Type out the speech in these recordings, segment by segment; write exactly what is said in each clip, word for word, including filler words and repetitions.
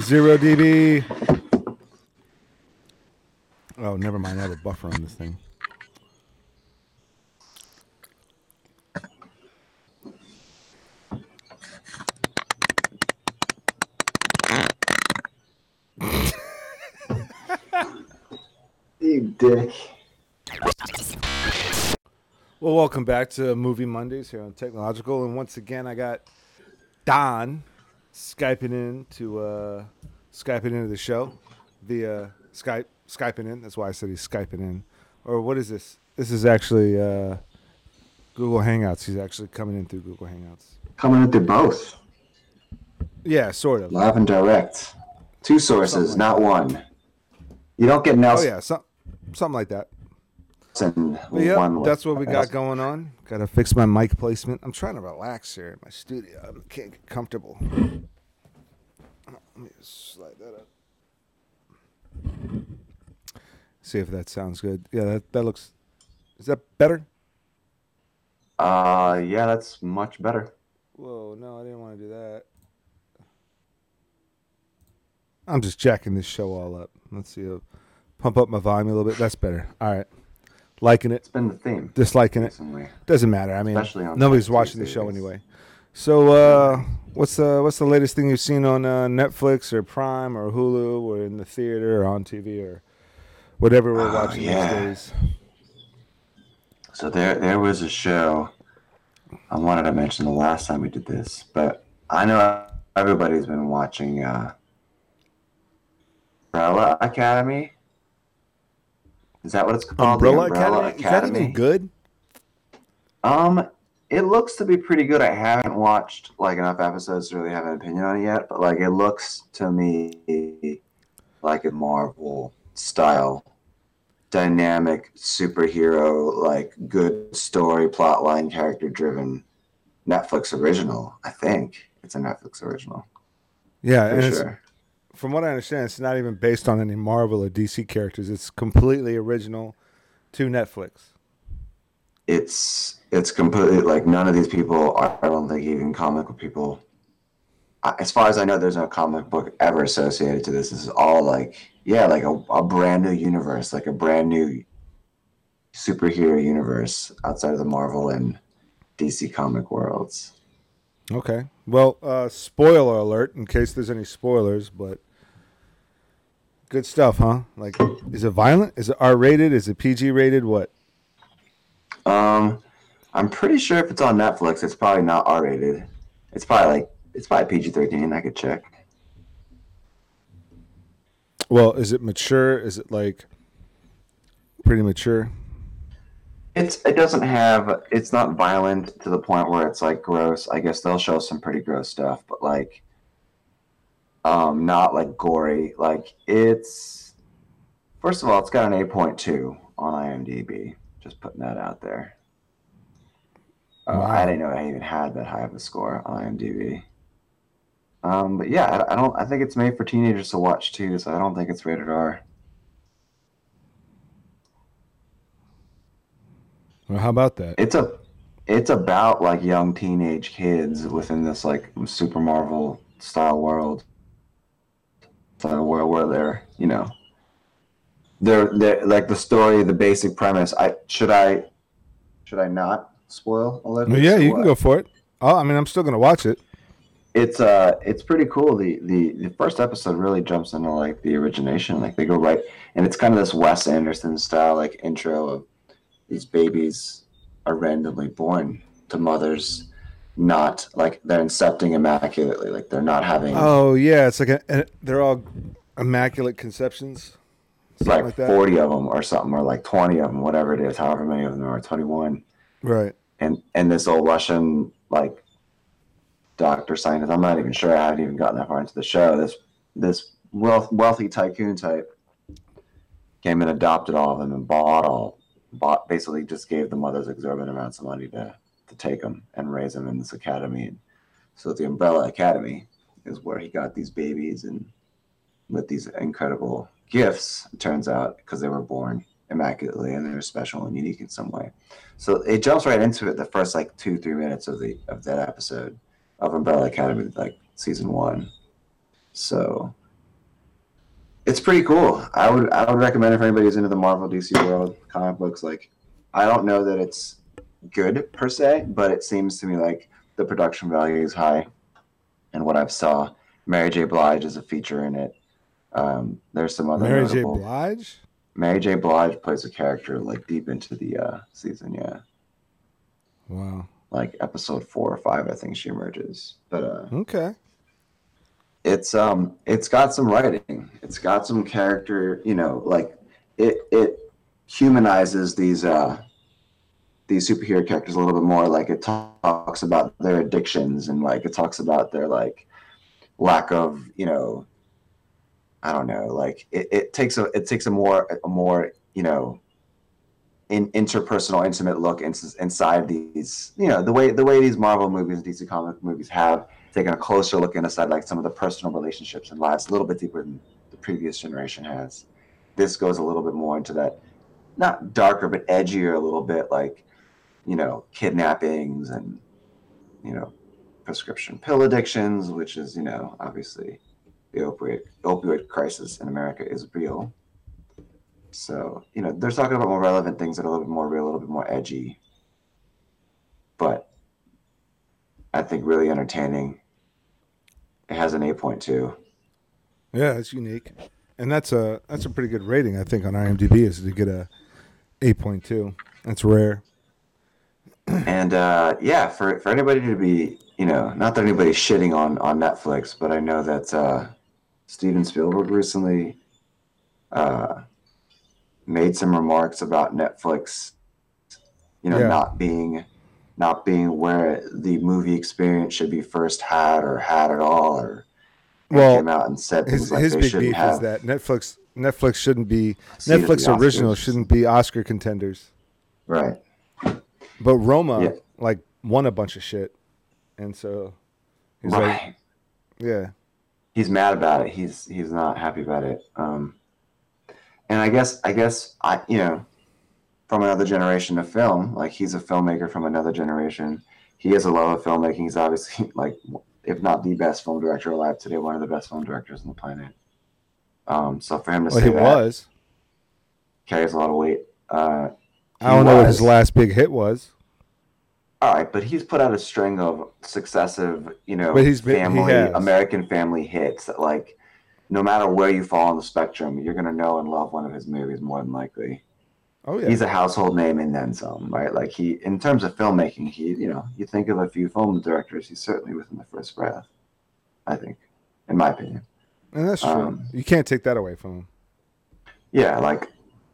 Zero dB. Oh, never mind. I have a buffer on this thing. You dick. Well, welcome back to Movie Mondays here on Technological. And once again, I got Don Skyping in to uh, Skyping into the show. The uh, Skype Skyping in. That's why I said he's Skyping in. Or what is this? This is actually uh, Google Hangouts. He's actually coming in through Google Hangouts. Coming in through both. Yeah, sort of. Live and direct. Two sources, like not that. One. You don't get Nelson. Oh yeah, so, something like that. Yep, one that's what we got going on. Got to fix my mic placement. I'm trying to relax here in my studio. I can't get comfortable. Let me just slide that up. See if that sounds good. Yeah, that, that looks. Is that better? Uh, yeah, that's much better. Whoa, no, I didn't want to do that. I'm just jacking this show all up. Let's see. I'll pump up my volume a little bit. That's better. All right. Liking it. It's been the theme. Disliking recently. It. Doesn't matter. I mean, nobody's watching the show anyway. So uh, what's, the, what's the latest thing you've seen on uh, Netflix or Prime or Hulu or in the theater or on T V or whatever we're oh, watching yeah. these days? So there, there was a show. I wanted to mention the last time we did this, but I know everybody's been watching uh, Umbrella Academy. Is that what it's called? Umbrella, Umbrella Academy? Academy. Is that even good? Um, it looks to be pretty good. I haven't watched like enough episodes to really have an opinion on it yet, but like it looks to me like a Marvel style dynamic superhero, like good story, plotline, character driven Netflix original. I think it's a Netflix original. Yeah, for sure. From what I understand, it's not even based on any Marvel or D C characters. It's completely original to Netflix. It's it's completely, like, none of these people are, I don't think, even comic book people. As far as I know, there's no comic book ever associated to this. This is all, like, yeah, like a, a brand new universe, like a brand new superhero universe outside of the Marvel and D C comic worlds. Okay. Well, uh, spoiler alert, in case there's any spoilers, but... Good stuff, huh? Like, is it violent? Is it R-rated? Is it P G-rated? What? Um, I'm pretty sure if it's on Netflix, it's probably not R-rated. It's probably like it's probably P G thirteen. I could check. Well, is it mature? Is it like pretty mature? It's it doesn't have it's not violent to the point where it's like gross. I guess they'll show some pretty gross stuff, but like. Um, not like gory. Like it's first of all, it's got an eight point two on IMDb. Just putting that out there. Uh, wow. I didn't know I even had that high of a score on IMDb. Um, but yeah, I, I don't. I think it's made for teenagers to watch too, so I don't think it's rated R. Well, how about that? It's a, it's about like young teenage kids within this like Super Marvel style world. The world where they're, you know, they're, they're like the story, the basic premise. I should I, should I not spoil all that? Yeah, you what? Can go for it. Oh, I mean, I'm still gonna watch it. It's uh, it's pretty cool. The, the the first episode really jumps into like the origination. Like they go right, and it's kind of this Wes Anderson style like intro of these babies are randomly born to mothers. Not like they're incepting immaculately, like they're not having. Oh yeah, it's like a, a, they're all immaculate conceptions. Like, like forty of them, or something, or like twenty of them, whatever it is, however many of them are, twenty-one. Right. And and this old Russian like doctor scientist, I'm not even sure. I haven't even gotten that far into the show. This this wealth, wealthy tycoon type came and adopted all of them and bought all, bought basically just gave the mothers exorbitant amounts of money to. to take them and raise them in this academy. And so the Umbrella Academy is where he got these babies and with these incredible gifts, it turns out, because they were born immaculately and they were special and unique in some way. So it jumps right into it, the first like two, three minutes of the of that episode of Umbrella Academy, like season one. So it's pretty cool. I would I would recommend it for anybody who's into the Marvel D C world comic books. Like, I don't know that it's good per se, but it seems to me like the production value is high. And what I've saw, Mary J. Blige is a feature in it. Um, there's some other Mary notable... J. Blige? Mary J. Blige plays a character like deep into the uh, season, yeah. Wow. Like episode four or five, I think she emerges. But uh, okay. It's um, it's got some writing. It's got some character. You know, like it it humanizes these uh, these superhero characters a little bit more. Like it talks about their addictions and like it talks about their like lack of, you know, I don't know. Like it, it takes a it takes a more a more you know. In interpersonal, intimate look inside these, you know, the way the way these Marvel movies and D C comic movies have taken a closer look inside like some of the personal relationships and lives a little bit deeper than the previous generation has. This goes a little bit more into that, not darker but edgier a little bit, like, you know, kidnappings and, you know, prescription pill addictions, which is, you know, obviously the opioid opioid crisis in America is real. So, you know, they're talking about more relevant things that are a little bit more real, a little bit more edgy. But I think really entertaining. It has an eight point two. Yeah, it's unique. And that's a that's a pretty good rating, I think, on IMDb, is to get a eight point two. That's rare. And, uh, yeah, for, for anybody to be, you know, not that anybody's shitting on, on Netflix, but I know that uh, Steven Spielberg recently... Uh, made some remarks about Netflix, you know, yeah. not being, not being where the movie experience should be first had or had at all, or well, came out and said things his, like his they big shouldn't beef have. Is that Netflix, Netflix shouldn't be Netflix original shouldn't be Oscar contenders, right? But Roma yeah. like won a bunch of shit, and so he's right. like, yeah, he's mad about it. He's he's not happy about it. Um, And I guess, I guess, I you know, from another generation of film, like he's a filmmaker from another generation. He has a love of filmmaking. He's obviously, like, if not the best film director alive today, one of the best film directors on the planet. Um, so for him to well, say he that was carries a lot of weight. Uh, I don't was, know what his last big hit was. All right, but he's put out a string of successive, you know, but he's been, family he American family hits that, like. No matter where you fall on the spectrum, you're going to know and love one of his movies more than likely. Oh yeah. He's a household name and then some, right? Like he, in terms of filmmaking, he, you know, you think of a few film directors, he's certainly within the first breath, I think, in my opinion. And that's true. Um, you can't take that away from him. Yeah. Like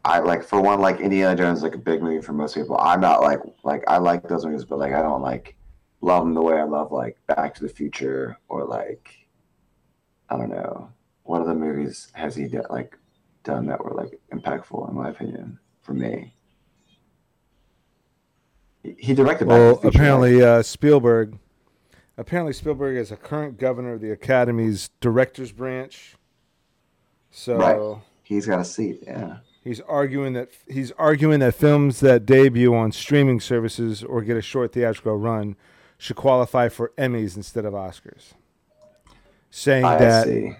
I like for one, like Indiana Jones is like a big movie for most people. I'm not like, like I like those movies, but like, I don't like love them the way I love like Back to the Future or like, I don't know. What other movies has he de- like done that were like impactful in my opinion? For me, he, he directed. Well, Back to the Future, apparently uh, Spielberg. Apparently Spielberg is a current governor of the Academy's directors branch. So right. He's got a seat. Yeah. He's arguing that he's arguing that films that debut on streaming services or get a short theatrical run should qualify for Emmys instead of Oscars. Saying I that. See.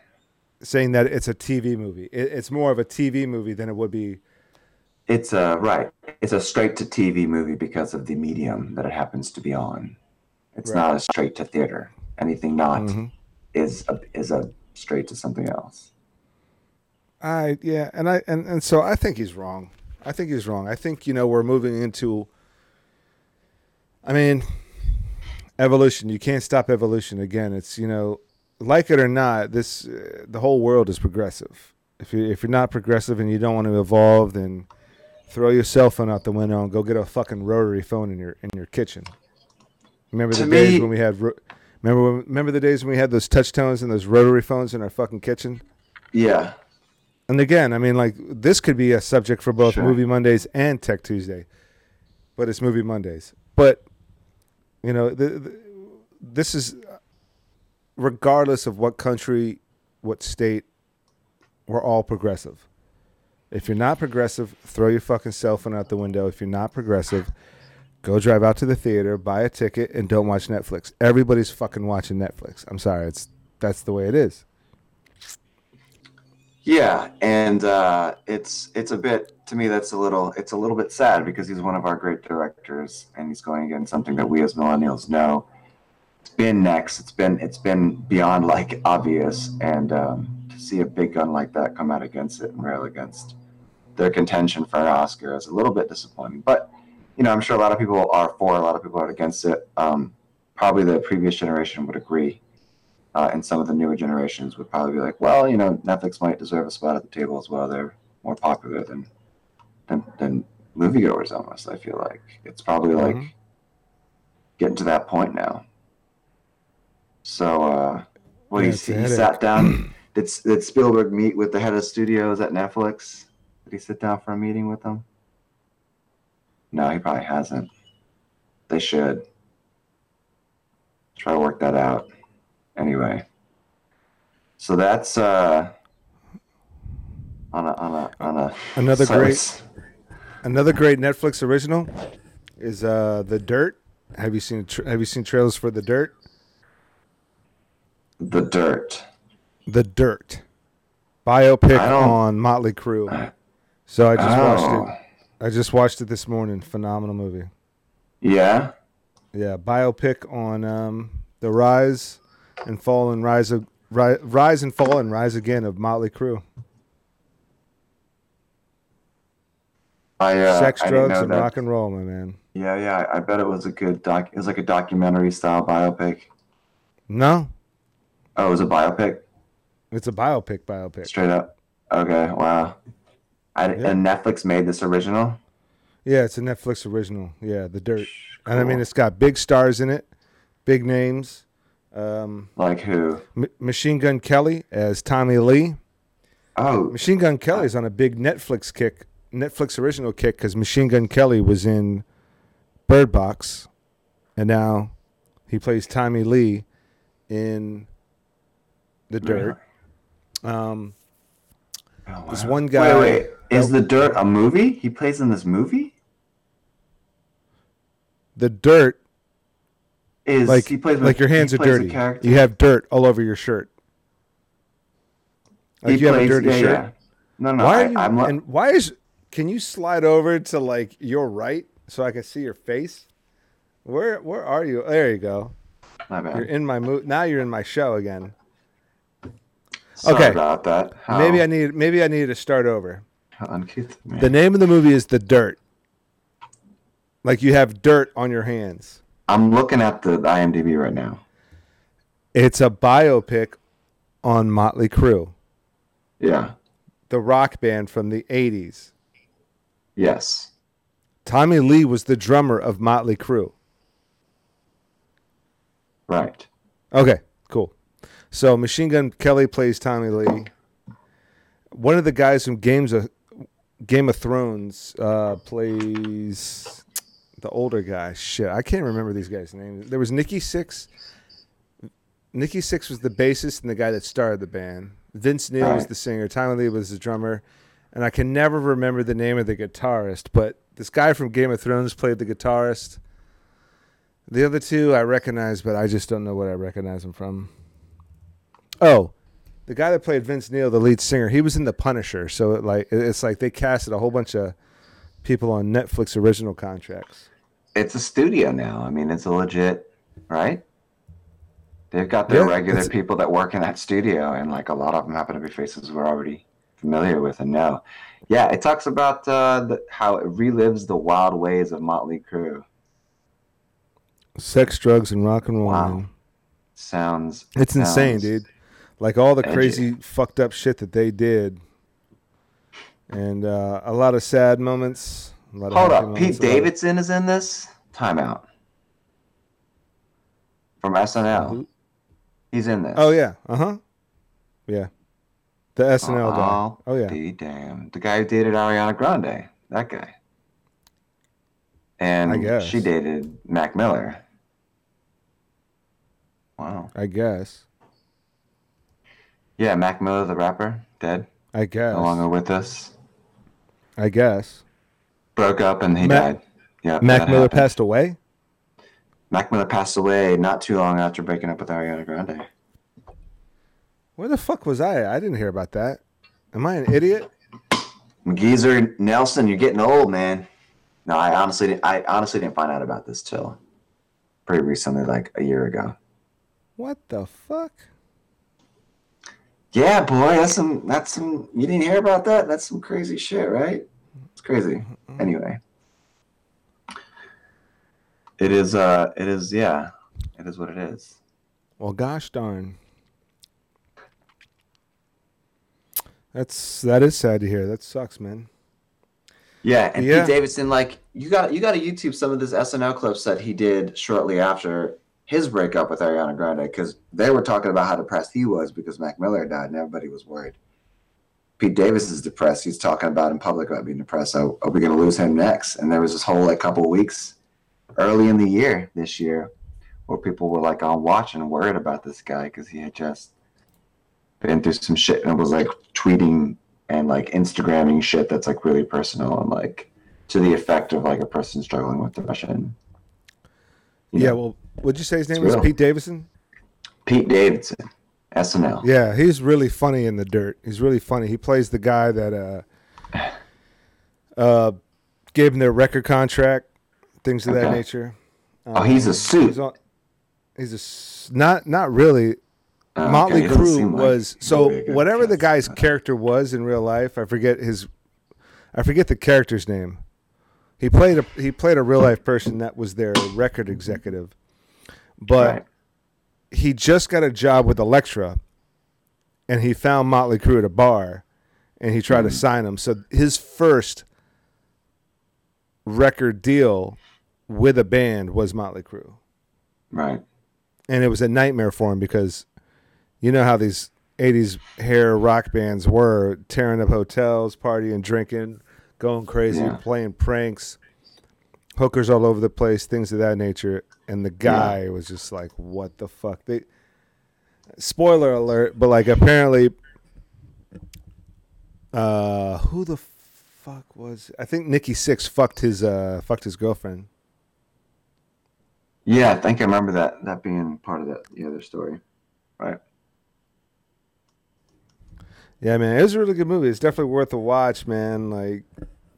Saying that it's a T V movie. It, it's more of a T V movie than it would be. It's a, right. It's a straight to T V movie because of the medium that it happens to be on. It's right. Not a straight to theater. Anything not mm-hmm. is a, is a straight to something else. I, yeah. And I, and, and so I think he's wrong. I think he's wrong. I think, you know, we're moving into, I mean, evolution. You can't stop evolution. Again, it's, you know, like it or not, this uh, the whole world is progressive. If you if you're not progressive and you don't want to evolve, then throw your cell phone out the window and go get a fucking rotary phone in your in your kitchen. Remember the me, days when we had ro- remember when, remember the days when we had those touch tones and those rotary phones in our fucking kitchen? Yeah. And again, I mean, like this could be a subject for both sure. Movie Mondays and Tech Tuesday, but it's Movie Mondays. But you know, the, the, this is. Regardless of what country, what state, we're all progressive. If you're not progressive, throw your fucking cell phone out the window. If you're not progressive, go drive out to the theater, buy a ticket, and don't watch Netflix. Everybody's fucking watching Netflix. I'm sorry, it's that's the way it is. Yeah, and uh, it's it's a bit, to me, that's a little it's a little bit sad, because he's one of our great directors, and he's going against something that we as millennials know. It's been next. It's been it's been beyond like obvious, and um, to see a big gun like that come out against it and rail against their contention for an Oscar is a little bit disappointing. But you know, I'm sure a lot of people are for, a lot of people are against it. Um, probably the previous generation would agree. Uh, and some of the newer generations would probably be like, well, you know, Netflix might deserve a spot at the table as well. They're more popular than than, than moviegoers almost, I feel like. It's probably like mm-hmm. getting to that point now. So, uh, well, yeah, he, he sat down. Did, did Spielberg meet with the head of studios at Netflix? Did he sit down for a meeting with them? No, he probably hasn't. They should. Try to work that out. Anyway, so that's uh, on a on a on a another service. great another great Netflix original is uh, The Dirt. Have you seen tra- Have you seen trailers for The Dirt? The Dirt. The Dirt. Biopic on Mötley Crüe. Uh, so I just oh. watched it. I just watched it this morning. Phenomenal movie. Yeah. Yeah. Biopic on um, the rise. And fall and rise, of, rise, rise and fall and rise again of Mötley Crüe. I, uh, Sex, I drugs, and that. rock and roll, my man. Yeah, yeah. I bet it was a good doc. It was like a documentary style biopic. No. Oh, it was a biopic. It's a biopic, biopic. Straight up. Okay. Wow. I, yeah. And Netflix made this original. Yeah, it's a Netflix original. Yeah, The Dirt. Cool. And I mean, it's got big stars in it, big names. Um, like who? M- Machine Gun Kelly as Tommy Lee. Oh, Machine Gun Kelly is on a big Netflix kick, Netflix original kick, because Machine Gun Kelly was in Bird Box, and now he plays Tommy Lee in The Dirt. Really? Um, oh, wow. This one guy. Wait, wait. Is The Dirt a movie? He plays in this movie? The Dirt. Is, like, he plays with, like your hands are dirty. You have dirt all over your shirt. Like he you plays, have a dirty yeah, shirt. Yeah. No, no. Why I, are you, I'm, and why is? Can you slide over to like your right so I can see your face? Where Where are you? There you go. My bad. You're in my mo- Now you're in my show again. Sorry okay. about that. How? Maybe I need. Maybe I needed to start over. How uncouth, man. The name of the movie is The Dirt. Like you have dirt on your hands. I'm looking at the IMDb right now. It's a biopic on Mötley Crüe. Yeah. The rock band from the eighties. Yes. Tommy Lee was the drummer of Mötley Crüe. Right. Okay, cool. So Machine Gun Kelly plays Tommy Lee. One of the guys from Games of, Game of Thrones uh, plays... The older guy, shit, I can't remember these guys' names. There was Nikki Sixx. Nikki Sixx was the bassist and the guy that started the band. Vince Neil right. was the singer. Tommy Lee was the drummer. And I can never remember the name of the guitarist, but this guy from Game of Thrones played the guitarist. The other two I recognize, but I just don't know what I recognize them from. Oh, the guy that played Vince Neil, the lead singer, he was in The Punisher. So it like it's like they casted a whole bunch of people on Netflix original contracts. It's a studio now. I mean, it's a legit, right? They've got their yeah, regular people that work in that studio, and like a lot of them happen to be faces we're already familiar with and know. Yeah, it talks about uh, the, how it relives the wild ways of Mötley Crüe. Sex, drugs, and rock and roll. Wow. Sounds. It's sounds insane, dude. Like all the edgy. crazy, fucked up shit that they did. And uh, a lot of sad moments. A lot Hold of up, moments Pete Davidson is in this? Timeout. From S N L. He's in this. Oh, yeah. Uh-huh. Yeah. The S N L guy. Oh, yeah. The damn. The guy who dated Ariana Grande. That guy. And she dated Mac Miller. Wow. I guess. Yeah, Mac Miller, the rapper, dead. I guess. No longer with us. I guess. Broke up and he Mac, died. Yeah, Mac Miller happened. passed away? Mac Miller passed away not too long after breaking up with Ariana Grande. Where the fuck was I? I didn't hear about that. Am I an idiot? McGeezer Nelson, you're getting old, man. No, I honestly didn't, I honestly didn't find out about this till pretty recently, like a year ago. What the fuck? Yeah, boy, that's some that's some you didn't hear about that? That's some crazy shit, right? It's crazy. Anyway. It is uh it is yeah. It is what it is. Well, gosh darn. That's that is sad to hear. That sucks, man. Yeah, and yeah. Pete Davidson, like, you got you got to YouTube some of this S N L clips that he did shortly after his breakup with Ariana Grande, because they were talking about how depressed he was because Mac Miller died, and everybody was worried. Pete Davis is depressed. He's talking about in public about being depressed. So are we going to lose him next? And there was this whole like couple of weeks early in the year this year where people were like on watch and worried about this guy because he had just been through some shit and was like tweeting and like Instagramming shit that's like really personal and like to the effect of like a person struggling with depression. You yeah, know? Well, would you say his name it's was real. Pete Davidson? Pete Davidson, S N L. Yeah, he's really funny in The Dirt. He's really funny. He plays the guy that uh, uh, gave him their record contract, things of okay. that nature. Um, oh, he's a suit. He's, on, he's a not not really. Oh, Mötley okay. Crüe was like so whatever the guy's character was in real life. I forget his. I forget the character's name. He played a he played a real life person that was their record executive. But right. he just got a job with Elektra, and he found Mötley Crüe at a bar, and he tried mm-hmm. to sign him. So his first record deal with a band was Mötley Crüe. Right. And it was a nightmare for him because you know how these eighties hair rock bands were, tearing up hotels, partying, drinking, going crazy, yeah. playing pranks, hookers all over the place, things of that nature. And the guy yeah. was just like, what the fuck? They, spoiler alert, but like apparently, uh, who the fuck was? I think Nikki Sixx fucked his uh, fucked his girlfriend. Yeah, I think I remember that that being part of that the other story, right? Yeah, man, it was a really good movie. It's definitely worth a watch, man. Like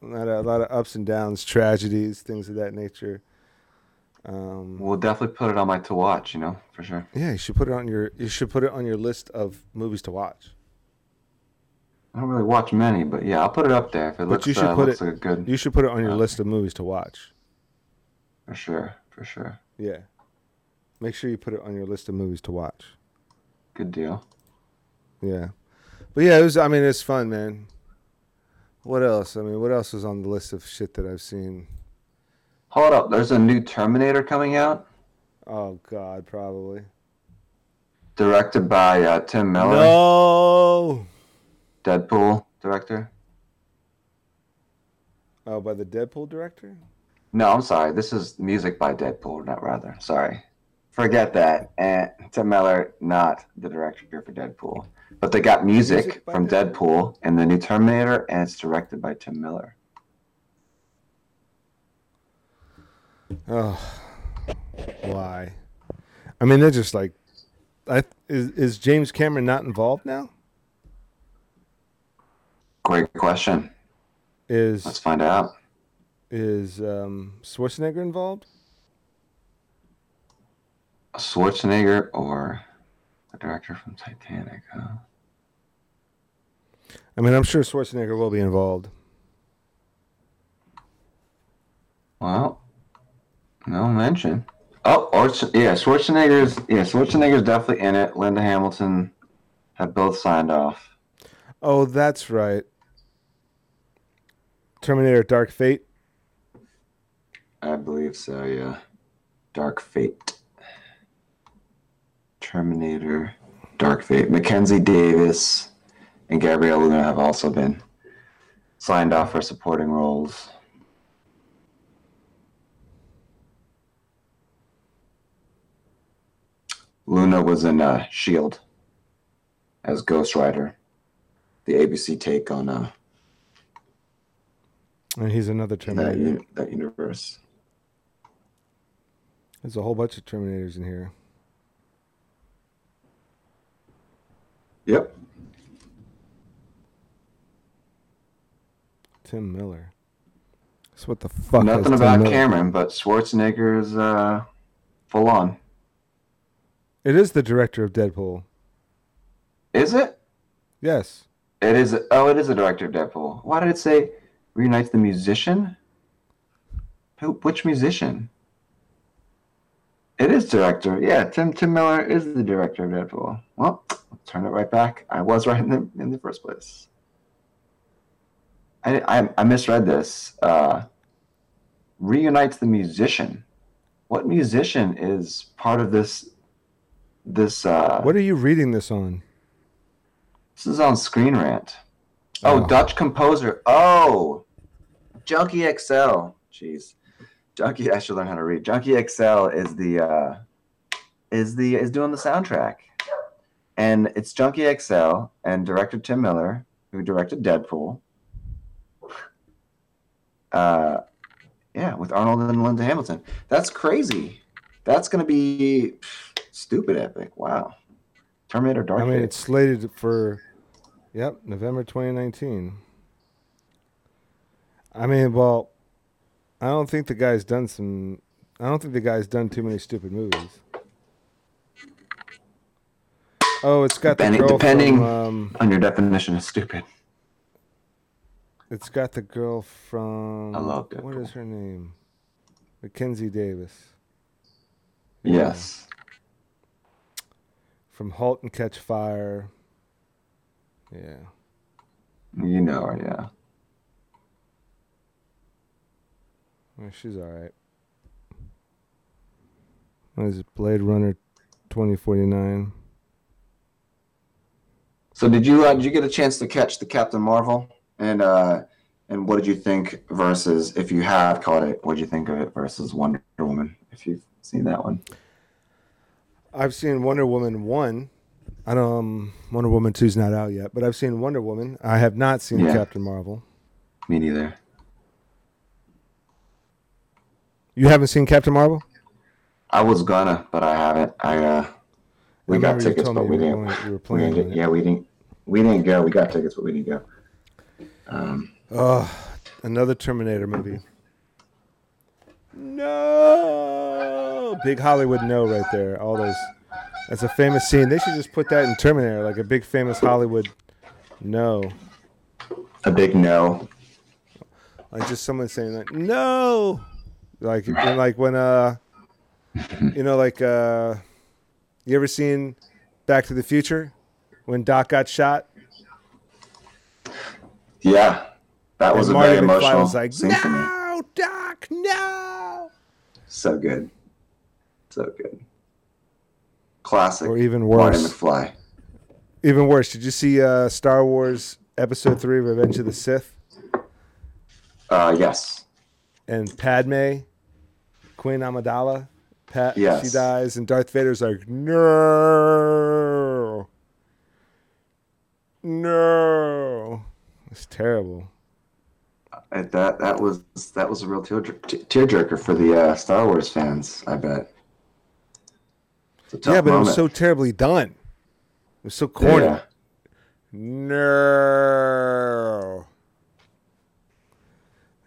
a lot of, a lot of ups and downs, tragedies, things of that nature. Um, we'll definitely put it on my to watch, you know, for sure. Yeah, you should put it on your you should put it on your list of movies to watch. I don't really watch many, but yeah, I'll put it up there if it but looks, you should uh, put looks it, like a good. You should put it on your uh, list of movies to watch. For sure, for sure. Yeah, make sure you put it on your list of movies to watch. Good deal. Yeah, but yeah, it was. I mean, it's fun, man. What else? I mean, what else was on the list of shit that I've seen? Hold up, there's a new Terminator coming out? Oh, God, probably. Directed by uh, Tim Miller. No! Deadpool director. Oh, by the Deadpool director? No, I'm sorry. This is music by Deadpool, not rather. Sorry. Forget that. Eh, Tim Miller, not the director here for Deadpool. But they got music, music from Deadpool, Deadpool and the new Terminator, and it's directed by Tim Miller. Oh, why? I mean, they're just like, I, is is James Cameron not involved now? Great question. Is let's find out. Is um, Schwarzenegger involved? Schwarzenegger or the director from Titanic? Huh? I mean, I'm sure Schwarzenegger will be involved. Well. No mention. Oh, or, yeah, Schwarzenegger's yeah, Schwarzenegger's definitely in it. Linda Hamilton have both signed off. Oh, that's right. Terminator Dark Fate? I believe so, yeah. Dark Fate. Terminator Dark Fate. Mackenzie Davis and Gabrielle Luna have also been signed off for supporting roles. Luna was in uh, S H I E L D as Ghost Rider, the A B C take on. Uh, and he's another Terminator. That, u- that universe. There's a whole bunch of Terminators in here. Yep. Tim Miller. That's what the fuck. Nothing about Cameron, but Schwarzenegger is uh, full on. It is the director of Deadpool. Is it? Yes. It is. Oh, it is the director of Deadpool. Why did it say reunites the musician? Who? Which musician? It is director. Yeah, Tim Tim Miller is the director of Deadpool. Well, I'll turn it right back. I was right in the in the first place. I I, I misread this. Uh, reunites the musician. What musician is part of this? This. Uh, what are you reading this on? This is on Screen Rant. Oh, oh. Dutch composer. Oh, Junkie X L. Jeez. Junkie, I should learn how to read. Junkie X L is the uh, is the is doing the soundtrack, and it's Junkie X L and director Tim Miller, who directed Deadpool. Uh, yeah, with Arnold and Linda Hamilton. That's crazy. That's gonna be stupid epic. Wow, Terminator Dark Fate. I mean, it's slated for, yep, November twenty nineteen. I mean, well. I don't think the guy's done some. I don't think the guy's done too many stupid movies. Oh, it's got depending, the girl depending from, um, on your definition of stupid. It's got the girl from. I love Deadpool. What is her name? Mackenzie Davis. Yeah. Yes. From *Halt and Catch Fire*. Yeah. You know her, yeah. She's all right. What is it? Blade Runner twenty forty-nine. So did you uh, did you get a chance to catch the Captain Marvel? And uh, and what did you think versus, if you have caught it, what did you think of it versus Wonder Woman, if you've seen that one? I've seen Wonder Woman one. I don't, um, Wonder Woman two's not out yet, but I've seen Wonder Woman. I have not seen yeah. Captain Marvel. Me neither. You haven't seen Captain Marvel? I was gonna, but I haven't. I uh, we I got tickets, but we didn't. Going, you were playing we didn't yeah, we didn't. We didn't go. We got tickets, but we didn't go. Um, oh, another Terminator movie. No, big Hollywood no right there. All those. That's a famous scene. They should just put that in Terminator, like a big famous Hollywood no. A big no. Like just someone saying like no. Like and like when uh, you know, like uh, you ever seen Back to the Future when Doc got shot? Yeah, that and was a Marty very McFly emotional was like, scene no, for me. No, Doc, no. So good, so good. Classic. Or even worse, Marty McFly. Even worse. Did you see uh, Star Wars Episode Three: Revenge of the Sith? Uh, yes. And Padme. Queen Amidala, Pat, yes. She dies, and Darth Vader's like, no, no, it's terrible. I, that that was that was a real tear tearjerker for the uh, Star Wars fans, I bet. Yeah, but moment. It was so terribly done. It was so corny. Yeah. No.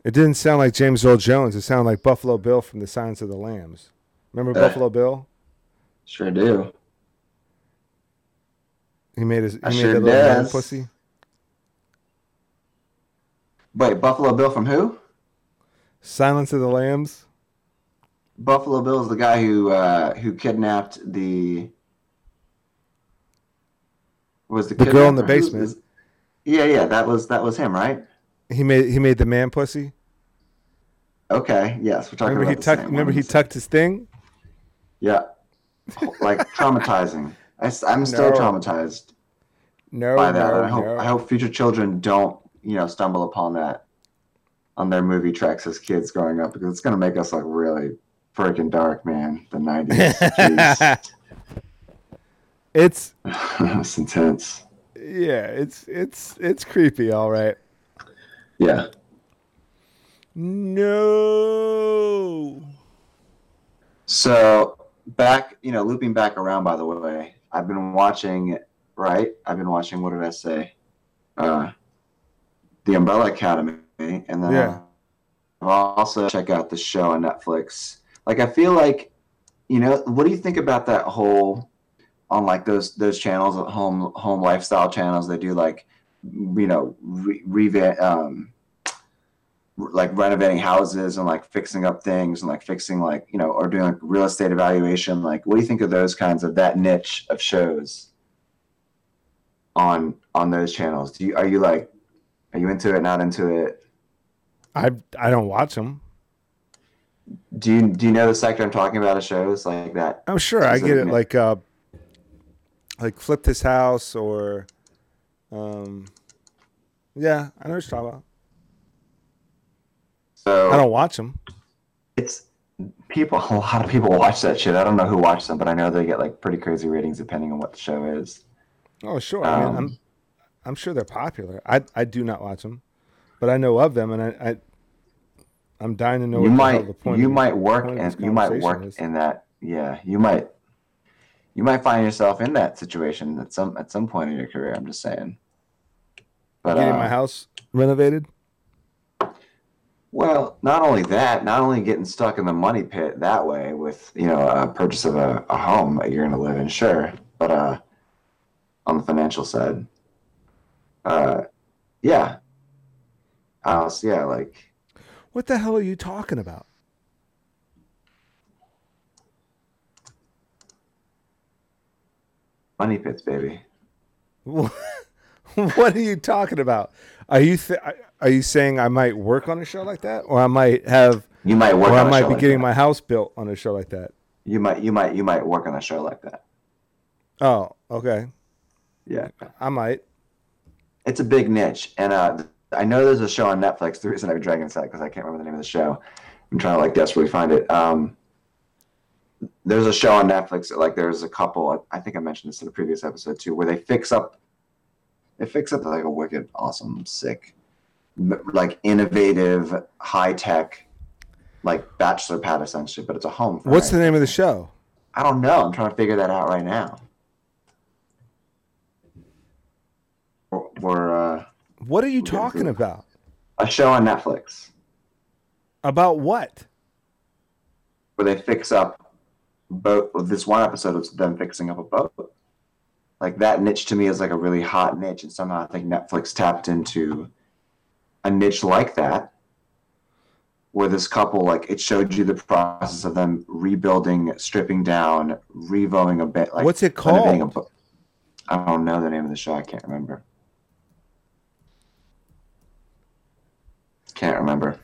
It didn't sound like James Earl Jones. It sounded like Buffalo Bill from The Silence of the Lambs. Remember uh, Buffalo Bill? Sure do. He made his. He I made sure that little man pussy. Wait, Buffalo Bill from who? Silence of the Lambs. Buffalo Bill is the guy who uh, who kidnapped the. Was the, the girl in the basement? Who, yeah, yeah, that was that was him, right? He made he made the man pussy. Okay, yes, we're talking remember about. He tucked, remember he tucked his thing. Yeah, like traumatizing. I, I'm still no. traumatized. No, by that. No, I hope no. I hope future children don't you know stumble upon that on their movie tracks as kids growing up, because it's gonna make us look really freaking dark, man. The nineties. It's it's intense. Yeah, it's it's it's creepy. All right. Yeah. No. So back, you know, looping back around, by the way, I've been watching, right? I've been watching, what did I say? Uh, the Umbrella Academy. movie. And then yeah. I'll also check out the show on Netflix. Like, I feel like, you know, what do you think about that whole, on like those those channels, home home lifestyle channels, they do like, you know, re- re- um, like renovating houses and like fixing up things and like fixing like, you know, or doing like real estate evaluation. Like, what do you think of those kinds of, that niche of shows on on those channels? Do you, are you like, are you into it, not into it? I I don't watch them. Do you do you know the sector I'm talking about of shows like that? Oh sure, I get it. Like uh, like Flip This House or, um, yeah, I know what you're talking about. So I don't watch them. It's people. A lot of people watch that shit. I don't know who watches them, but I know they get like pretty crazy ratings depending on what the show is. Oh sure, um, I mean, I'm I'm sure they're popular. I I do not watch them, but I know of them, and I. I I'm dying to know what you might, the point you of, might work and you might work is. in that. Yeah, you might, you might find yourself in that situation at some, at some point in your career. I'm just saying, but getting uh, my house renovated. Well, not only that, not only getting stuck in the money pit that way with, you know, a purchase of a, a home that you're going to live in. Sure. But, uh, on the financial side, uh, yeah. I was, yeah. Like, what the hell are you talking about? Money pits, baby. What, what are you talking about? Are you th- are you saying I might work on a show like that, or I might have you might work, or on I a might show be like getting that. my house built on a show like that? You might, you might, you might work on a show like that. Oh, okay. Yeah, I might. It's a big niche, and uh. I know there's a show on Netflix. The reason I was dragging this out because I can't remember the name of the show. I'm trying to like desperately find it. Um, there's a show on Netflix. That, like there's a couple. I think I mentioned this in a previous episode too, where they fix up. They fix up like a wicked, awesome, sick, like innovative, high tech, like bachelor pad essentially. But it's a home. For What's right? the name of the show? I don't know. I'm trying to figure that out right now. We're. we're uh, What are you talking about? A show on Netflix. About what? Where they fix up boat. This one episode was them fixing up a boat. Like that niche to me is like a really hot niche, and somehow I think Netflix tapped into a niche like that, where this couple, like it showed you the process of them rebuilding, stripping down, revoing a bit. Like, what's it called? I don't know the name of the show. I can't remember. Can't remember.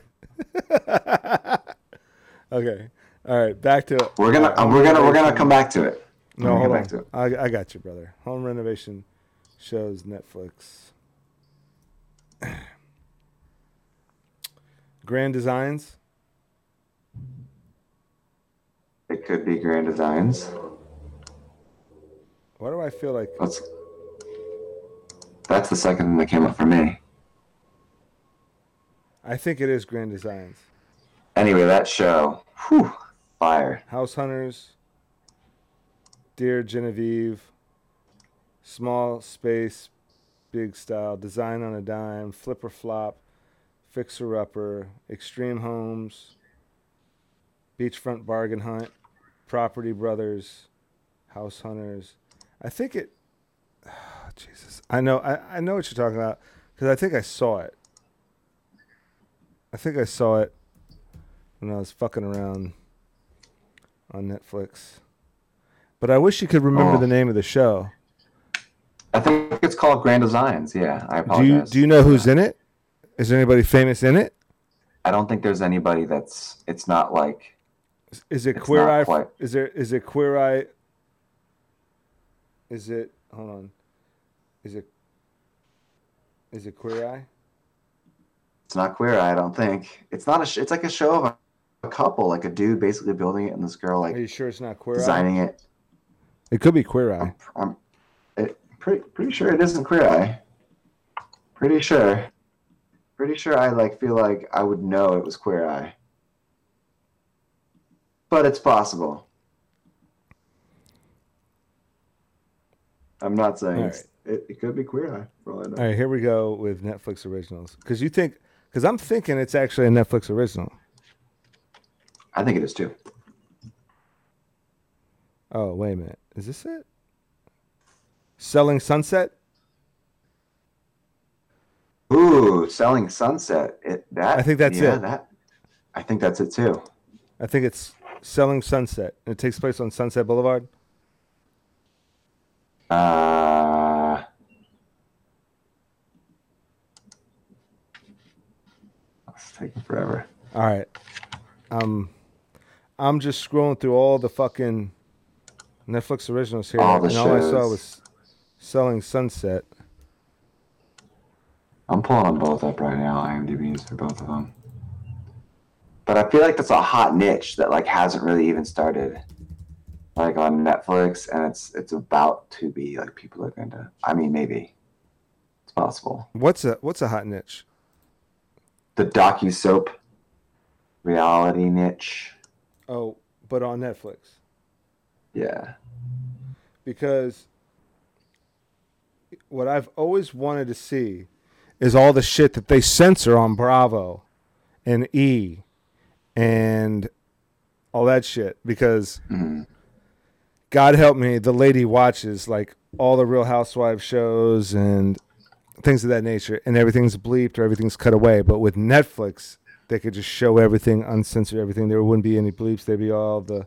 Okay. All right. Back to it. We're gonna uh, we're gonna we're gonna come back to it. No, hold on. It. I I got you, brother. Home renovation shows Netflix. Grand Designs. It could be Grand Designs. Why do I feel like that's that's the second thing that came up for me? I think it is Grand Designs. Anyway, that show. Whew, fire. House Hunters. Dear Genevieve. Small Space. Big Style. Design on a Dime. Flipper Flop. Fixer Upper. Extreme Homes. Beachfront Bargain Hunt. Property Brothers. House Hunters. I think it... Oh, Jesus. I know, I, I know what you're talking about because I think I saw it. I think I saw it when I was fucking around on Netflix. But I wish you could remember oh. the name of the show. I think it's called Grand Designs. Yeah, I apologize. Do you, do you know who's in it? Is there anybody famous in it? I don't think there's anybody that's... It's not like... Is it Queer Eye? Quite... Is there? Is it Queer Eye? Is it... Hold on. Is it... Is it Queer Eye? It's not Queer Eye, I don't think. It's not a. Sh- it's like a show of a, a couple, like a dude basically building it, and this girl like. Are you sure it's not Queer Eye? Designing it. It could be Queer Eye. I'm, I'm it, pretty pretty sure it isn't Queer Eye. Pretty sure. Pretty sure I like feel like I would know it was Queer Eye. But it's possible. I'm not saying right. it's, it. It could be Queer Eye. All right, here we go with Netflix originals because you think. Because I'm thinking it's actually a Netflix original. I think it is too. Oh, wait a minute. Is this it? Selling Sunset? Ooh, Selling Sunset. It that I think that's yeah, it. That, I think that's it too. I think it's Selling Sunset. It takes place on Sunset Boulevard. Uh, it's taking forever. All right. Um, I'm just scrolling through all the fucking Netflix originals here, all and all shows. I saw was Selling Sunset. I'm pulling them both up right now. I M D B's for both of them. But I feel like that's a hot niche that like hasn't really even started, like on Netflix, and it's it's about to be like people are going to. I mean, maybe it's possible. What's a what's a hot niche? The docusoap reality niche. Oh, but on Netflix. Yeah. Because what I've always wanted to see is all the shit that they censor on Bravo and E and all that shit. Because, mm-hmm. God help me, the lady watches like all the Real Housewives shows and things of that nature. And everything's bleeped or everything's cut away. But with Netflix, they could just show everything, uncensored everything. There wouldn't be any bleeps. There'd be all the,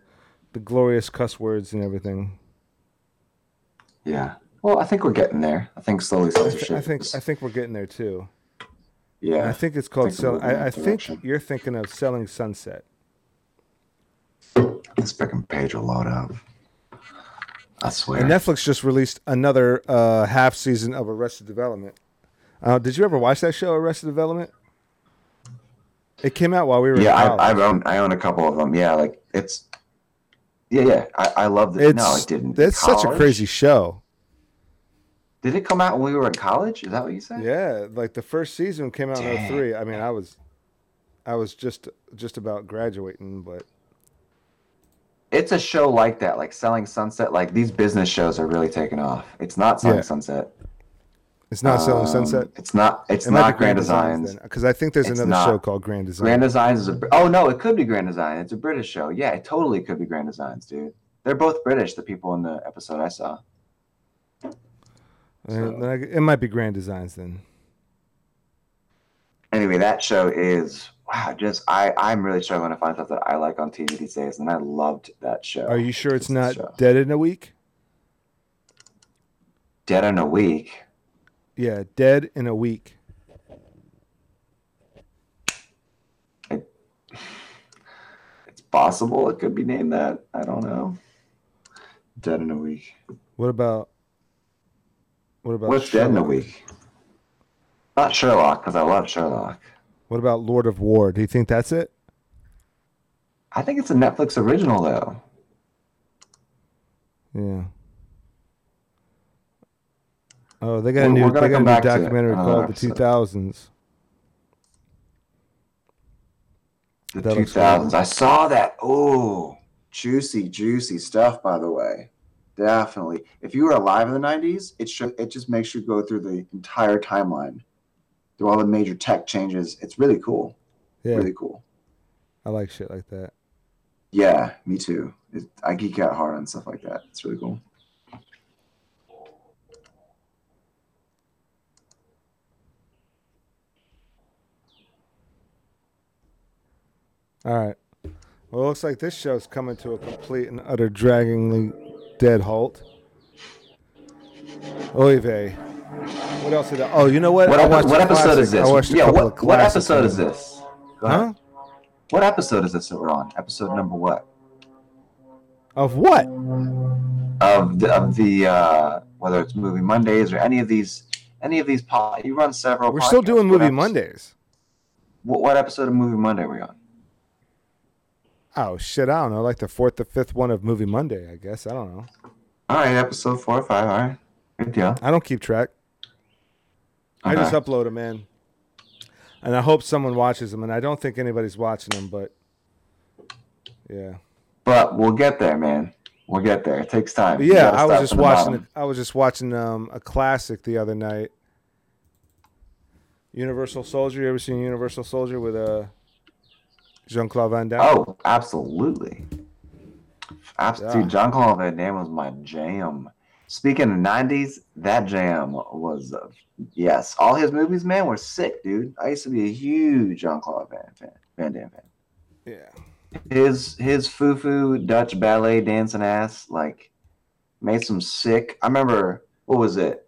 the glorious cuss words and everything. Yeah. Well, I think we're getting there. I think slowly censorship. I think I think we're getting there too. Yeah. And I think it's called Selling. I, I think you're thinking of Selling Sunset. This fucking page will load up. I swear. And Netflix just released another uh, half season of Arrested Development. Uh, did you ever watch that show, Arrested Development? It came out while we were. Yeah, in I, I've owned. I own a couple of them. Yeah, like it's. Yeah, yeah. I, I love it. No, it didn't. It's college. Such a crazy show. Did it come out when we were in college? Is that what you said? Yeah, like the first season came out Damn. in oh three. I mean, I was I was just just about graduating, but it's a show like that, like Selling Sunset, like these business shows are really taking off. It's not Selling yeah. Sunset. It's not um, Selling Sunset. It's not it's it not Grand Designs. Because I think there's it's another not. show called Grand Designs. Grand Designs is a Oh no, it could be Grand Designs. It's a British show. Yeah, it totally could be Grand Designs, dude. They're both British, the people in the episode I saw. So, it might be Grand Designs then. Anyway, that show is wow. Just I, I'm really struggling to find stuff that I like on T V these days, and I loved that show. Are you sure it's, it's not Dead in a Week? Dead in a Week. Yeah, Dead in a Week. It, it's possible it could be named that. I don't know. Dead in a Week. What about? What about What's Sherlock? Dead in a Week? Not Sherlock, because I love Sherlock. What about Lord of War? Do you think that's it? I think it's a Netflix original, though. Yeah. Oh, they got we're, a new, they got a new documentary called The two thousands. The that two thousands. I saw that. Oh, juicy, juicy stuff, by the way. Definitely. If you were alive in the nineties, it should, it just makes you go through the entire timeline, through all the major tech changes. It's really cool. Yeah. Really cool. I like shit like that. Yeah, me too. It, I geek out hard on stuff like that. It's really cool. All right. Well, it looks like this show's coming to a complete and utter draggingly dead halt. Oy vey. What else did I... Oh, you know what? What, I what episode is this? I watched yeah, what, what episode is this? Huh? What episode is this that we're on? Episode number what? Of what? Of the, of the uh, whether it's Movie Mondays or any of these, any of these... Po- you run several We're podcasts. Still doing Movie what Mondays. What, what episode of Movie Monday are we on? Oh, shit, I don't know. Like the fourth or fifth one of Movie Monday, I guess. I don't know. All right, episode four or five. All right. Good deal. I don't keep track. Okay. I just upload them, man. And I hope someone watches them. And I don't think anybody's watching them, but yeah. But we'll get there, man. We'll get there. It takes time. But yeah, I was just watching. I was just watching um, a classic the other night. Universal Soldier. You ever seen Universal Soldier with uh, Jean-Claude Van Damme? Oh, absolutely. Absolutely. Yeah. Jean-Claude Van Damme was my jam. Speaking of nineties, that jam was, uh, yes. All his movies, man, were sick, dude. I used to be a huge Jean-Claude Van, fan, Van Damme fan. Yeah. His, his foo-foo Dutch ballet dancing ass, like, made some sick. I remember, what was it?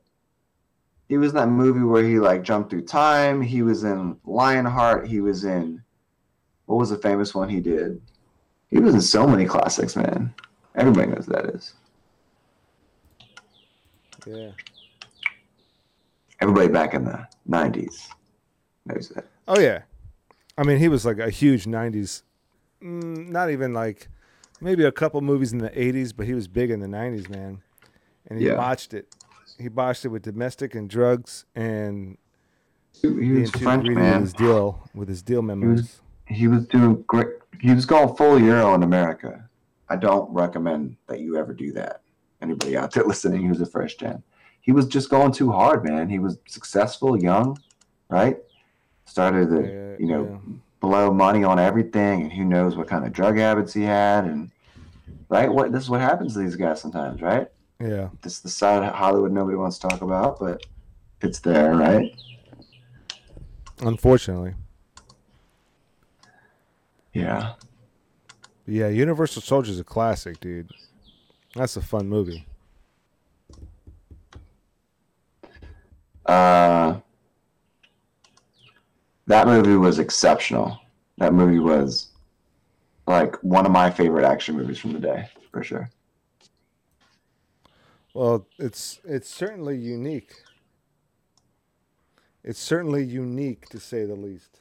He was in that movie where he, like, jumped through time. He was in Lionheart. He was in, what was the famous one he did? He was in so many classics, man. Everybody knows who that is. Yeah. Everybody back in the nineties knows that. Oh, yeah. I mean, he was, like, a huge nineties. Not even, like, maybe a couple movies in the eighties, but he was big in the nineties, man. And he yeah. botched it. He botched it with domestic and drugs and he was French, man. His deal with his deal memos. He, he was doing great. He was going full Euro in America. I don't recommend that you ever do that. Anybody out there listening who's a fresh gen, he was just going too hard, man. He was successful, young, right? Started to yeah, you know yeah. blow money on everything, and who knows what kind of drug habits he had, and right, what this is what happens to these guys sometimes, right? Yeah, it's the side of Hollywood nobody wants to talk about, but it's there, right? Unfortunately. Yeah. Yeah, Universal Soldier is a classic, dude. That's a fun movie. Uh, that movie was exceptional. That movie was like one of my favorite action movies from the day, for sure. Well, it's it's certainly unique. It's certainly unique, to say the least.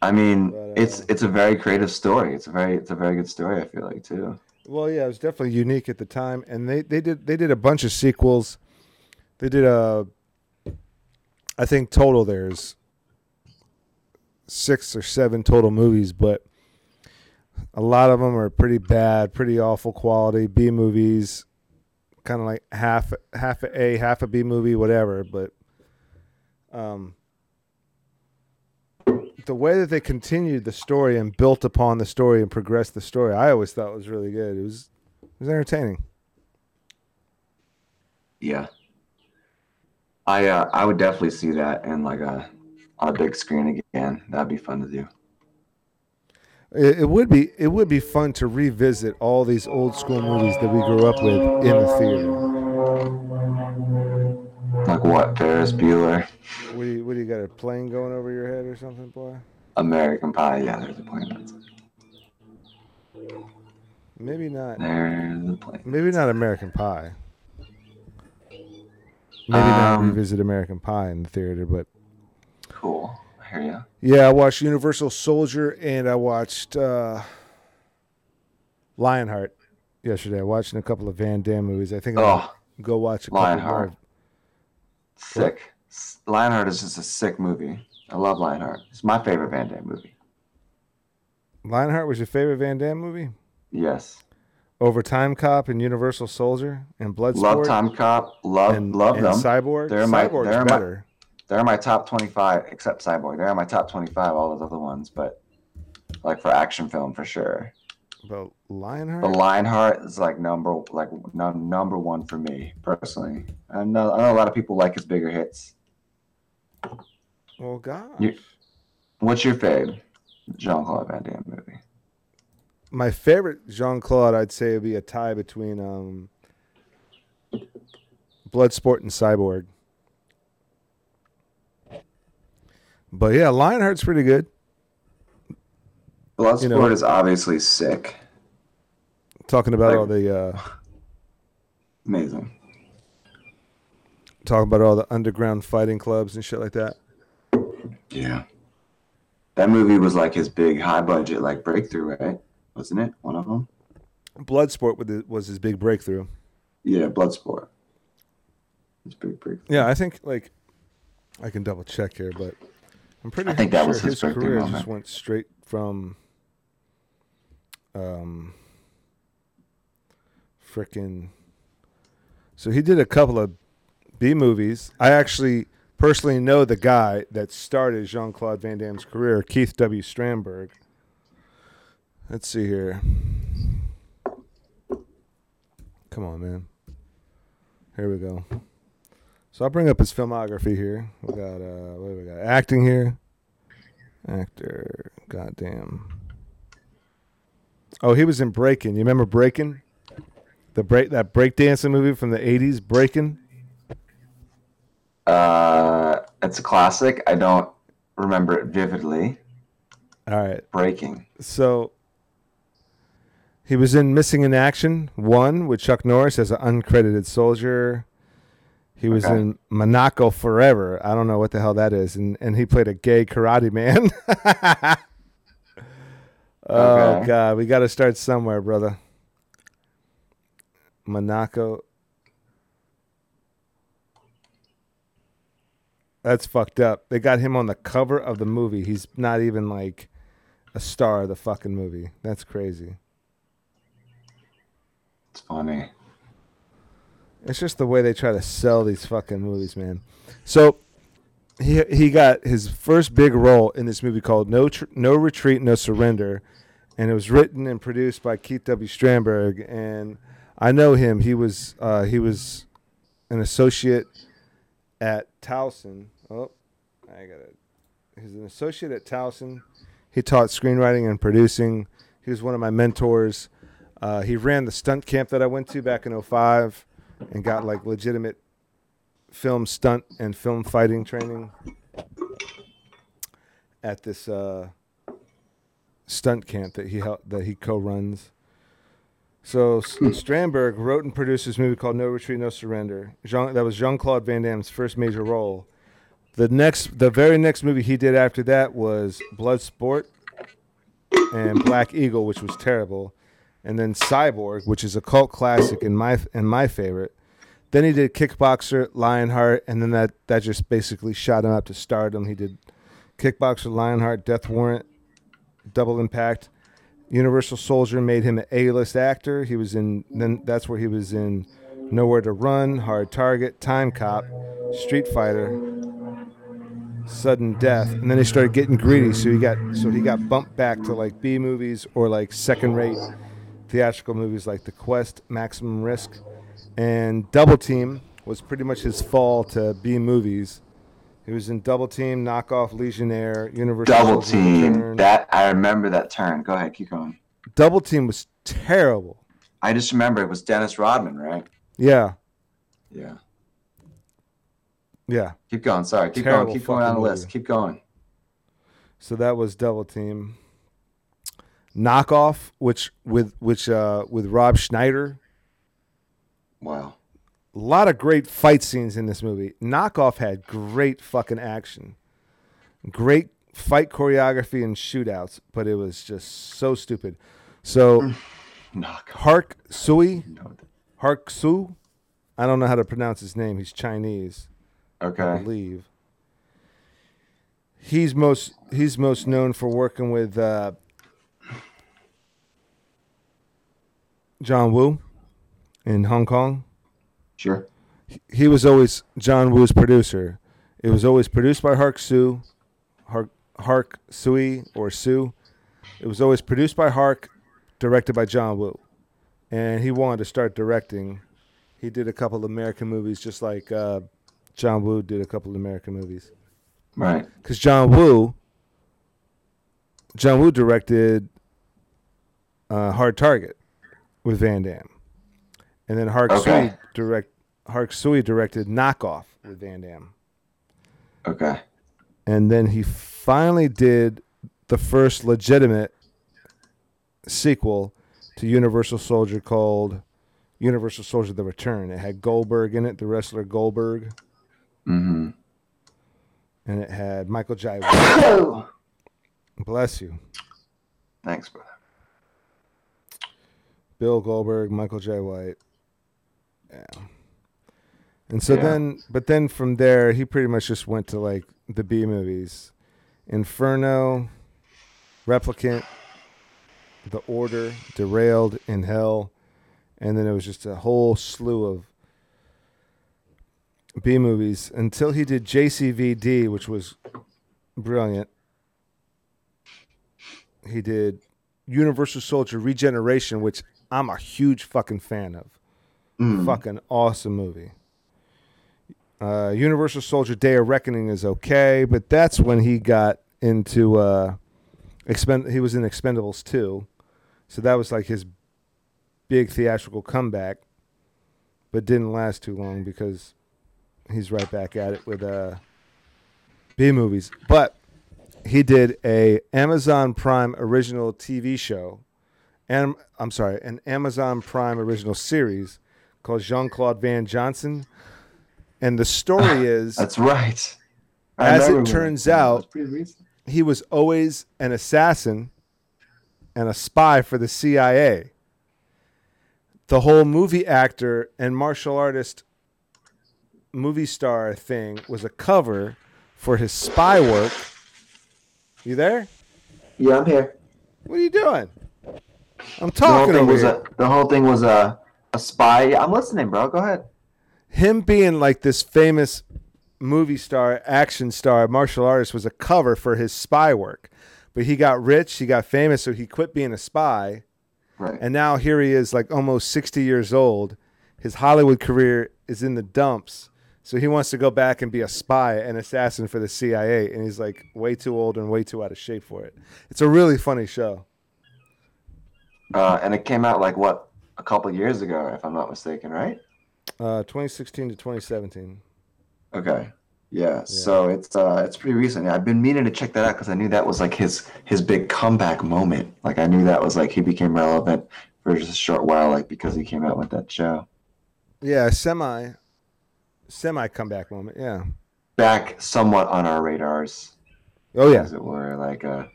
I mean, but, uh, it's it's a very creative story. It's a very it's a very good story, I feel like, too. Well, yeah, it was definitely unique at the time, and they, they did they did a bunch of sequels. They did a, I think total there's six or seven total movies, but a lot of them are pretty bad, pretty awful quality, B movies, kind of like half half a A, half a B movie, whatever. But um, the way that they continued the story and built upon the story and progressed the story, I always thought was really good. It was it was entertaining. Yeah, I uh, I would definitely see that in like a on a big screen again. That'd be fun to do. It would be it would be fun to revisit all these old school movies that we grew up with in the theater. Like what? Ferris Bueller. What do you, what do you got? A plane going over your head or something, boy? American Pie. Yeah, there's a plane. Maybe not. There's a plane. Maybe not American Pie. Maybe um, not revisit American Pie in the theater, but. Cool. Yeah. yeah, I watched Universal Soldier and I watched uh, Lionheart yesterday. I watched a couple of Van Damme movies. I think I'll oh, go watch a couple Lionheart. More. Sick. What? Lionheart is just a sick movie. I love Lionheart. It's my favorite Van Damme movie. Lionheart was your favorite Van Damme movie? Yes. Over Time Cop and Universal Soldier and Bloodsport? Love Time Cop. Love, and, love and them. Cyborg. They're my, Cyborg's they're better. My... They're my top twenty-five, except Cyborg. They're my top twenty-five, all those other ones, but like for action film for sure. But Lionheart? But Lionheart is like number like no, number one for me, personally. I know, I know a lot of people like his bigger hits. Well, gosh. You, what's your favorite Jean-Claude Van Damme movie? My favorite Jean-Claude, I'd say, would be a tie between um, Bloodsport and Cyborg. But yeah, Lionheart's pretty good. Bloodsport you know, is obviously sick. Talking about like, all the uh, amazing. Talking about all the underground fighting clubs and shit like that. Yeah, that movie was like his big high budget like breakthrough, right? Wasn't it one of them? Bloodsport was his big breakthrough. Yeah, Bloodsport. His big breakthrough. Yeah, I think like I can double check here, but. I'm pretty I think that sure was his, his career moment. Just went straight from um, frickin' so he did a couple of B movies. I actually personally know the guy that started Jean-Claude Van Damme's career, Keith W. Strandberg. Let's see here. Come on, man. Here we go. So I'll bring up his filmography here. We got uh, what do we got? Acting here. Actor. Goddamn. Oh, he was in Breaking. You remember Breaking? The break that breakdancing movie from the eighties, Breaking. Uh, it's a classic. I don't remember it vividly. All right. Breaking. So he was in Missing in Action one with Chuck Norris as an uncredited soldier. He was okay. in Monaco Forever. I don't know what the hell that is. And and he played a gay karate man. Oh, okay. God. We got to start somewhere, brother. Monaco. That's fucked up. They got him on the cover of the movie. He's not even like a star of the fucking movie. That's crazy. It's funny. It's just the way they try to sell these fucking movies, man. So he he got his first big role in this movie called No Tr- No Retreat, No Surrender. And it was written and produced by Keith W. Strandberg. And I know him. He was uh, he was an associate at Towson. Oh, I got it. He's an associate at Towson. He taught screenwriting and producing. He was one of my mentors. Uh, he ran the stunt camp that I went to back in oh five and got like legitimate film stunt and film fighting training at this uh, stunt camp that he helped, that he co-runs. So Strandberg wrote and produced this movie called No Retreat, No Surrender. Jean, that was Jean-Claude Van Damme's first major role. The next, the very next movie he did after that was Bloodsport and Black Eagle, which was terrible, and then Cyborg, which is a cult classic and my and my favorite. Then he did Kickboxer, Lionheart, and then that, that just basically shot him up to stardom. He did Kickboxer, Lionheart, Death Warrant, Double Impact. Universal Soldier made him an A-list actor. He was in, then that's where he was in Nowhere to Run, Hard Target, Time Cop, Street Fighter, Sudden Death, and then he started getting greedy. So he got, so he got bumped back to like B movies or like second-rate theatrical movies like The Quest, Maximum Risk, and Double Team was pretty much his fall to B movies. He was in Double Team, Knockoff, Legionnaire, Universal Double Team. Return. That I remember that turn. Go ahead, keep going. Double Team was terrible. I just remember it was Dennis Rodman, right? Yeah. Yeah. Yeah. Keep going. Sorry. Keep terrible going. Keep going on the movie. List. Keep going. So that was Double Team. Knockoff, which with which uh, with Rob Schneider. Wow. A lot of great fight scenes in this movie. Knockoff had great fucking action. Great fight choreography and shootouts, but it was just so stupid. So, Hark Sui, Hark Su, I don't know how to pronounce his name. He's Chinese, okay, I believe. He's most he's most known for working with uh, John Woo in Hong Kong. Sure. He was always John Woo's producer. It was always produced by Hark Sue, Hark, Hark Sui or Sue. It was always produced by Hark, directed by John Woo. And he wanted to start directing. He did a couple of American movies just like uh, John Woo did a couple of American movies. Right. Because John Woo, John Woo directed uh, Hard Target with Van Damme. And then Hark okay. Sui direct Hark Sui directed Knockoff with Van Damme. Okay. And then he finally did the first legitimate sequel to Universal Soldier called Universal Soldier: The Return. It had Goldberg in it, the wrestler Goldberg. Mm-hmm. And it had Michael Jai. Bless you. Thanks, brother. Bill Goldberg, Michael Jai White. Yeah. And so yeah. then, but then from there, he pretty much just went to like the B movies, Inferno, Replicant, The Order, Derailed, In Hell, and then it was just a whole slew of B movies until he did J C V D, which was brilliant. He did Universal Soldier Regeneration, which I'm a huge fucking fan of. Mm. Fucking awesome movie. Uh, Universal Soldier Day of Reckoning is okay, but that's when he got into uh, expend. He was in Expendables two, so that was like his big theatrical comeback, but didn't last too long because he's right back at it with uh, B movies. But he did a Amazon Prime original T V show, and I'm sorry, an Amazon Prime original series called Jean-Claude Van Johnson. And the story is... That's right. I as it turns out, he was always an assassin and a spy for the C I A. The whole movie actor and martial artist movie star thing was a cover for his spy work. You there? Yeah, I'm here. What are you doing? I'm talking over here. The whole thing was a, a spy. I'm listening, bro. Go ahead. Him being like this famous movie star, action star, martial artist was a cover for his spy work. But he got rich, he got famous, so he quit being a spy. Right. And now here he is, like almost sixty years old. His Hollywood career is in the dumps. So he wants to go back and be a spy, an assassin for the C I A. And he's like way too old and way too out of shape for it. It's a really funny show. Uh, and it came out like, what, a couple years ago, if I'm not mistaken, right? Uh, twenty sixteen to twenty seventeen. Okay, yeah. yeah. So it's uh, it's pretty recent. I've been meaning to check that out because I knew that was like his his big comeback moment. Like I knew that was like he became relevant for just a short while, like because he came out with that show. Yeah, semi, semi comeback moment. Yeah, back somewhat on our radars. Oh yeah, as it were, like a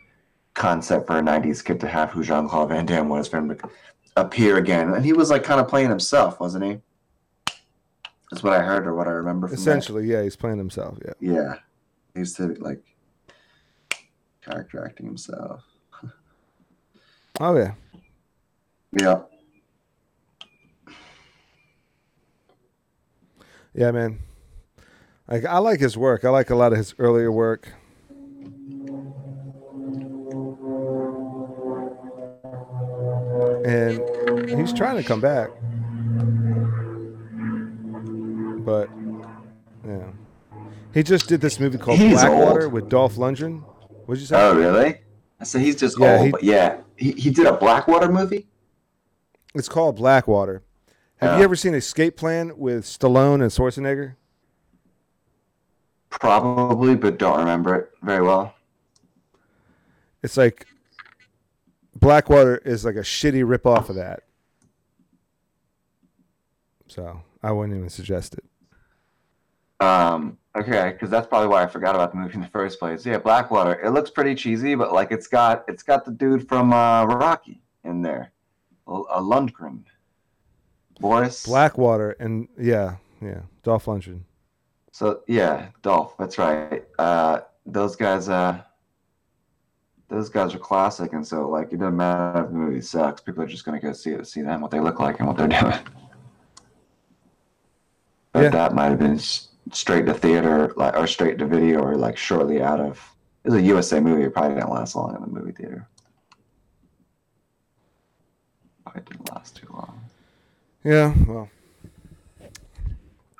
concept for a nineties kid to have who Jean-Claude Van Damme was for him to appear again, and he was like kind of playing himself, wasn't he? That's what I heard or what I remember from Essentially, that. Yeah, he's playing himself, yeah. Yeah. He's like character acting himself. Oh, yeah. Yeah. Yeah, man. Like, I like his work. I like a lot of his earlier work. And he's trying to come back. But yeah, he just did this movie called he's Blackwater old. With Dolph Lundgren. What'd you say? Oh, really? So he's just yeah, old. He, but yeah, he he did a Blackwater movie. It's called Blackwater. Have oh. you ever seen Escape Plan with Stallone and Schwarzenegger? Probably, but don't remember it very well. It's like Blackwater is like a shitty ripoff of that. So I wouldn't even suggest it. Um, okay, because that's probably why I forgot about the movie in the first place. Yeah, Blackwater. It looks pretty cheesy, but like it's got it's got the dude from uh, Rocky in there, L- uh, Lundgren, Boris Blackwater, and yeah, yeah, Dolph Lundgren. So yeah, Dolph. That's right. Uh, those guys. Uh, those guys are classic, and so like it doesn't matter if the movie sucks. People are just gonna go see it, see them, what they look like, and what they're doing. But yeah. That might have been straight to theater, like, or straight to video, or like shortly out of. It was a U S A movie. It probably didn't last long in the movie theater. Probably didn't last too long. Yeah, well.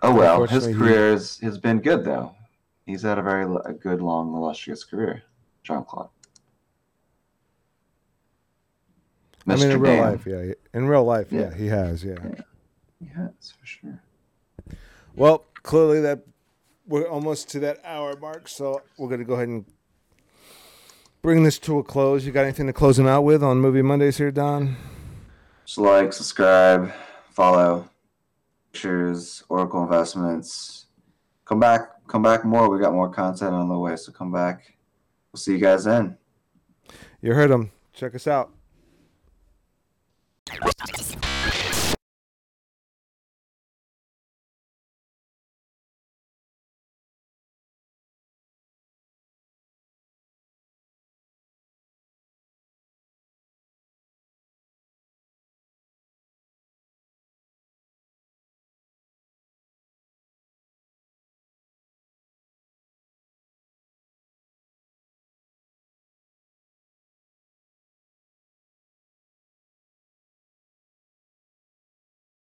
Oh well, his career has has been good though. He's had a very a good, long, illustrious career, Jean-Claude. I mean, in real Dame. life, yeah. In real life, yeah, yeah he has, yeah. yeah. He has for sure. Well, clearly that we're almost to that hour mark, so we're going to go ahead and bring this to a close. You got anything to close them out with on Movie Mondays here, Don? Just like, subscribe, follow, pictures, Oracle Investments. Come back. Come back more. We got more content on the way, so come back. We'll see you guys then. You heard them. Check us out.